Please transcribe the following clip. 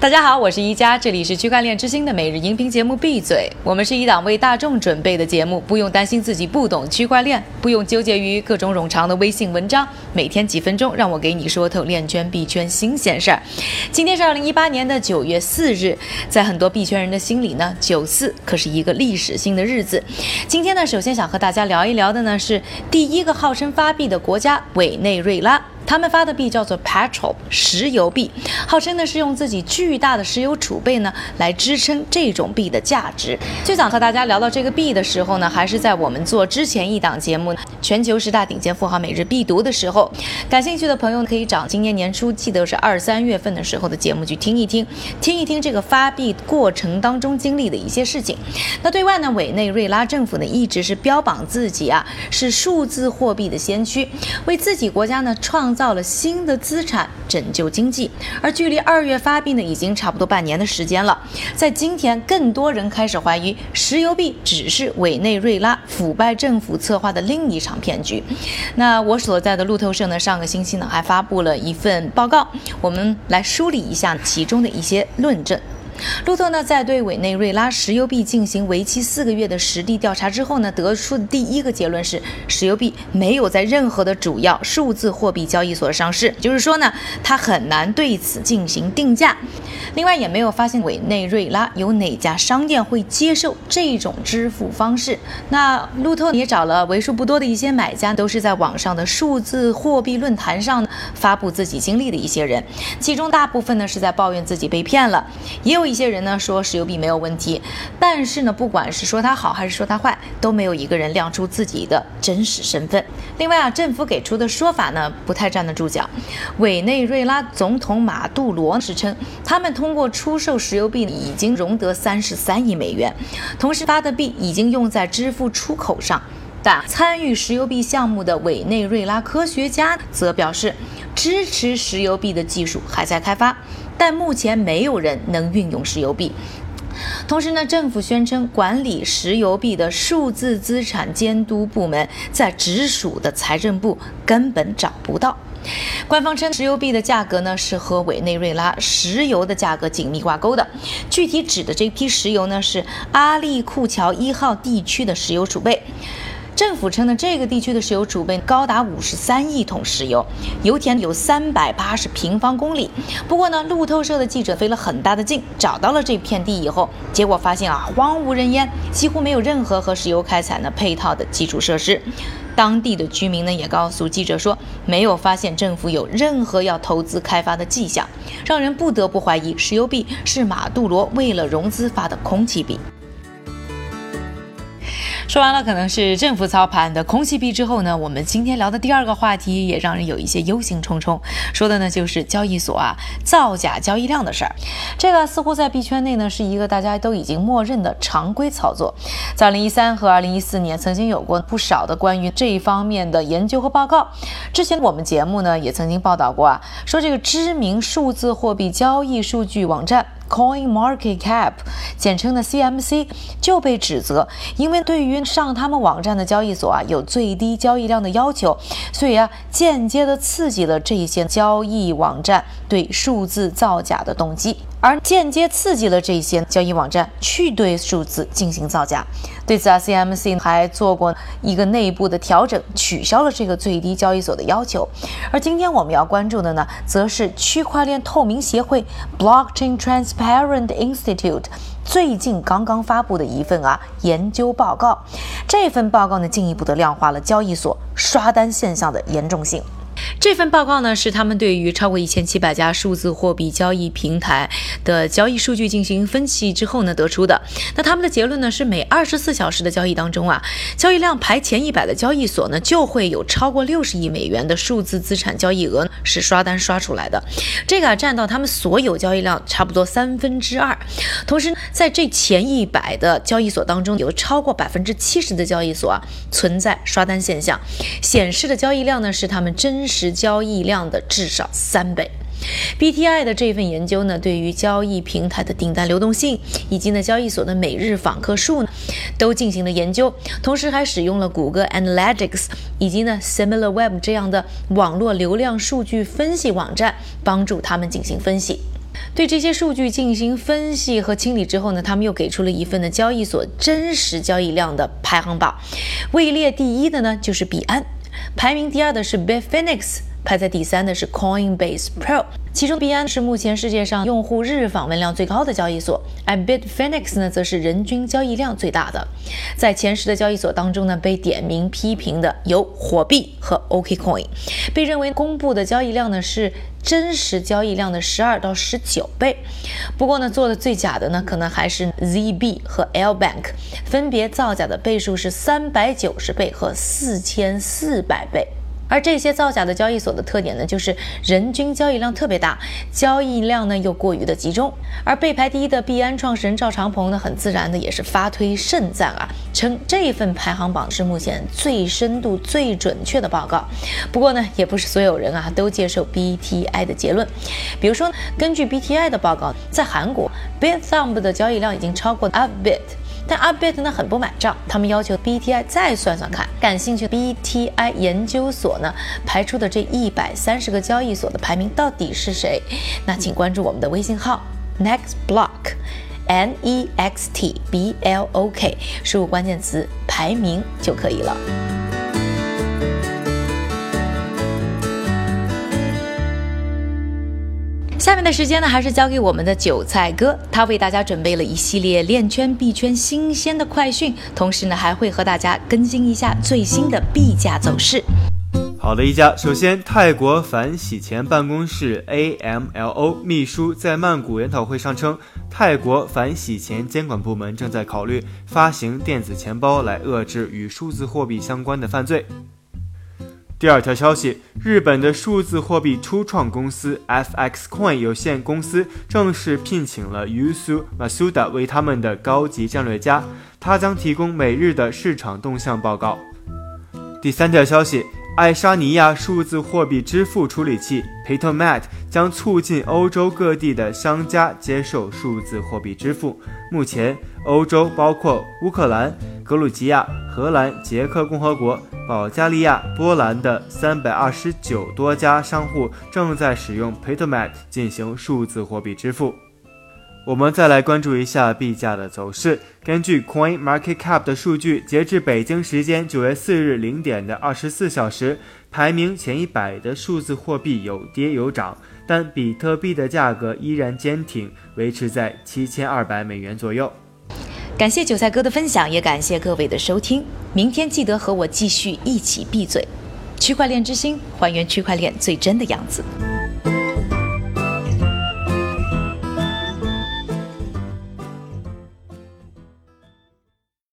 大家好，我是一加，这里是区块链之星的每日音频节目闭嘴。我们是一档为大众准备的节目，不用担心自己不懂区块链，不用纠结于各种冗长的微信文章，每天几分钟，让我给你说透链圈币圈新鲜事儿。今天是2018年9月4日，在很多币圈人的心里呢，94可是一个历史性的日子。今天呢，首先想和大家聊一聊的呢是第一个号称发币的国家委内瑞拉。他们发的币叫做 Petro 石油币，号称呢是用自己巨大的石油储备呢来支撑这种币的价值。最早和大家聊到这个币的时候呢，还是在我们做之前一档节目全球十大顶尖富豪每日必读的时候，感兴趣的朋友可以找今年年初，记得是2、3月份的时候的节目去听一听这个发币过程当中经历的一些事情。那对外呢，委内瑞拉政府呢一直是标榜自己啊是数字货币的先驱，为自己国家呢创造了新的资产，拯救经济。而距离2月发币呢，已经差不多半年的时间了。在今天，更多人开始怀疑石油币只是委内瑞拉腐败政府策划的另一场骗局。那我所在的路透社呢，上个星期呢还发布了一份报告，我们来梳理一下其中的一些论证。路透呢在对委内瑞拉石油币进行为期4个月的实地调查之后呢，得出的第一个结论是，石油币没有在任何的主要数字货币交易所上市，就是说呢，它很难对此进行定价。另外也没有发现委内瑞拉有哪家商店会接受这种支付方式。那路透也找了为数不多的一些买家，都是在网上的数字货币论坛上发布自己经历的一些人，其中大部分呢是在抱怨自己被骗了，也有一些人呢说石油币没有问题，但是呢，不管是说它好还是说它坏，都没有一个人亮出自己的真实身份。另外啊，政府给出的说法呢不太站得住脚。委内瑞拉总统马杜罗时称，他们通过出售石油币已经融得33亿美元，同时发的币已经用在支付出口上。但参与石油币项目的委内瑞拉科学家则表示，支持石油币的技术还在开发，但目前没有人能运用石油币。同时呢，政府宣称管理石油币的数字资产监督部门在直属的财政部根本找不到。官方称石油币的价格呢是和委内瑞拉石油的价格紧密挂钩的，具体指的这批石油呢是阿利库乔1号地区的石油储备。政府称呢，这个地区的石油储备高达53亿桶石油，油田有380平方公里。不过呢，路透社的记者费了很大的劲，找到了这片地以后，结果发现啊，荒无人烟，几乎没有任何和石油开采呢配套的基础设施。当地的居民呢也告诉记者说，没有发现政府有任何要投资开发的迹象，让人不得不怀疑石油币是马杜罗为了融资发的空气币。说完了可能是政府操盘的空气币之后呢，我们今天聊的第二个话题也让人有一些忧心忡忡，说的呢就是交易所啊造假交易量的事儿。这个似乎在币圈内呢是一个大家都已经默认的常规操作。在2013和2014年曾经有过不少的关于这一方面的研究和报告。之前我们节目呢也曾经报道过啊，说这个知名数字货币交易数据网站CoinMarketCap 简称的 CMC 就被指责，因为对于上他们网站的交易所啊有最低交易量的要求，所以啊间接的刺激了这些交易网站对数字造假的动机，而间接刺激了这些交易网站去对数字进行造假。对此啊 CMC 还做过一个内部的调整，取消了这个最低交易所的要求。而今天我们要关注的呢，则是区块链透明协会 Blockchain Transparent Institute 最近刚刚发布的一份研究报告。这份报告呢进一步的量化了交易所刷单现象的严重性。这份报告呢是他们对于超过1700家数字货币交易平台的交易数据进行分析之后呢得出的。那他们的结论呢是，每24小时的交易当中啊，交易量排前100的交易所呢就会有超过60亿美元的数字资产交易额是刷单刷出来的，这个占到他们所有交易量差不多2/3。同时在这前100的交易所当中，有超过70%的交易所存在刷单现象，显示的交易量呢是他们真实交易量的至少3倍。BTI 的这份研究呢，对于交易平台的订单流动性以及呢交易所的每日访客数呢都进行了研究，同时还使用了谷歌 Analytics 以及呢 SimilarWeb 这样的网络流量数据分析网站帮助他们进行分析。对这些数据进行分析和清理之后呢，他们又给出了一份的交易所真实交易量的排行榜，位列第一的呢就是币安，排名第二的是 Bitfinex， 排在第三的是 Coinbase Pro。 其中币安是目前世界上用户日访问量最高的交易所，而 Bitfinex 呢则是人均交易量最大的。在前10的交易所当中呢，被点名批评的有火币和 OKCoin， 被认为公布的交易量呢是真实交易量的12到19倍。不过呢，做的最假的呢可能还是 ZB 和 LBank， 分别造假的倍数是390倍和4400倍。而这些造假的交易所的特点呢，就是人均交易量特别大，交易量呢又过于的集中。而被排第一的币安创始人赵长鹏呢，很自然的也是发推盛赞啊，称这份排行榜是目前最深度最准确的报告。不过呢，也不是所有人啊都接受 BTI 的结论。比如说，根据 BTI 的报告，在韩国 Bithumb 的交易量已经超过 Upbit，但 Upbit 呢很不买账，他们要求 BTI 再算算看。感兴趣 BTI 研究所呢排出的这130个交易所的排名到底是谁？那请关注我们的微信号 NextBlock，NEXTBLOK， 输入关键词排名就可以了。下面的时间呢，还是交给我们的韭菜哥，他为大家准备了一系列链圈币圈新鲜的快讯，同时呢，还会和大家更新一下最新的币价走势。好的，一家，首先，泰国反洗钱办公室 AMLO 秘书在曼谷研讨会上称，泰国反洗钱监管部门正在考虑发行电子钱包来遏制与数字货币相关的犯罪。第二条消息，日本的数字货币初创公司 FX Coin 有限公司正式聘请了 Yusu Masuda 为他们的高级战略家，他将提供每日的市场动向报告。第三条消息，爱沙尼亚数字货币支付处理器 Paytomat 将促进欧洲各地的商家接受数字货币支付。目前，欧洲包括乌克兰、格鲁吉亚、荷兰、捷克共和国、保加利亚、波兰的329多家商户正在使用 Paytomat 进行数字货币支付。我们再来关注一下币价的走势。根据 CoinMarketCap 的数据，截至北京时间9月4日0点的24小时，排名前100的数字货币有跌有涨，但比特币的价格依然坚挺，维持在7200美元左右。感谢韭菜哥的分享，也感谢各位的收听。明天记得和我继续一起闭嘴。区块链之星，还原区块链最真的样子。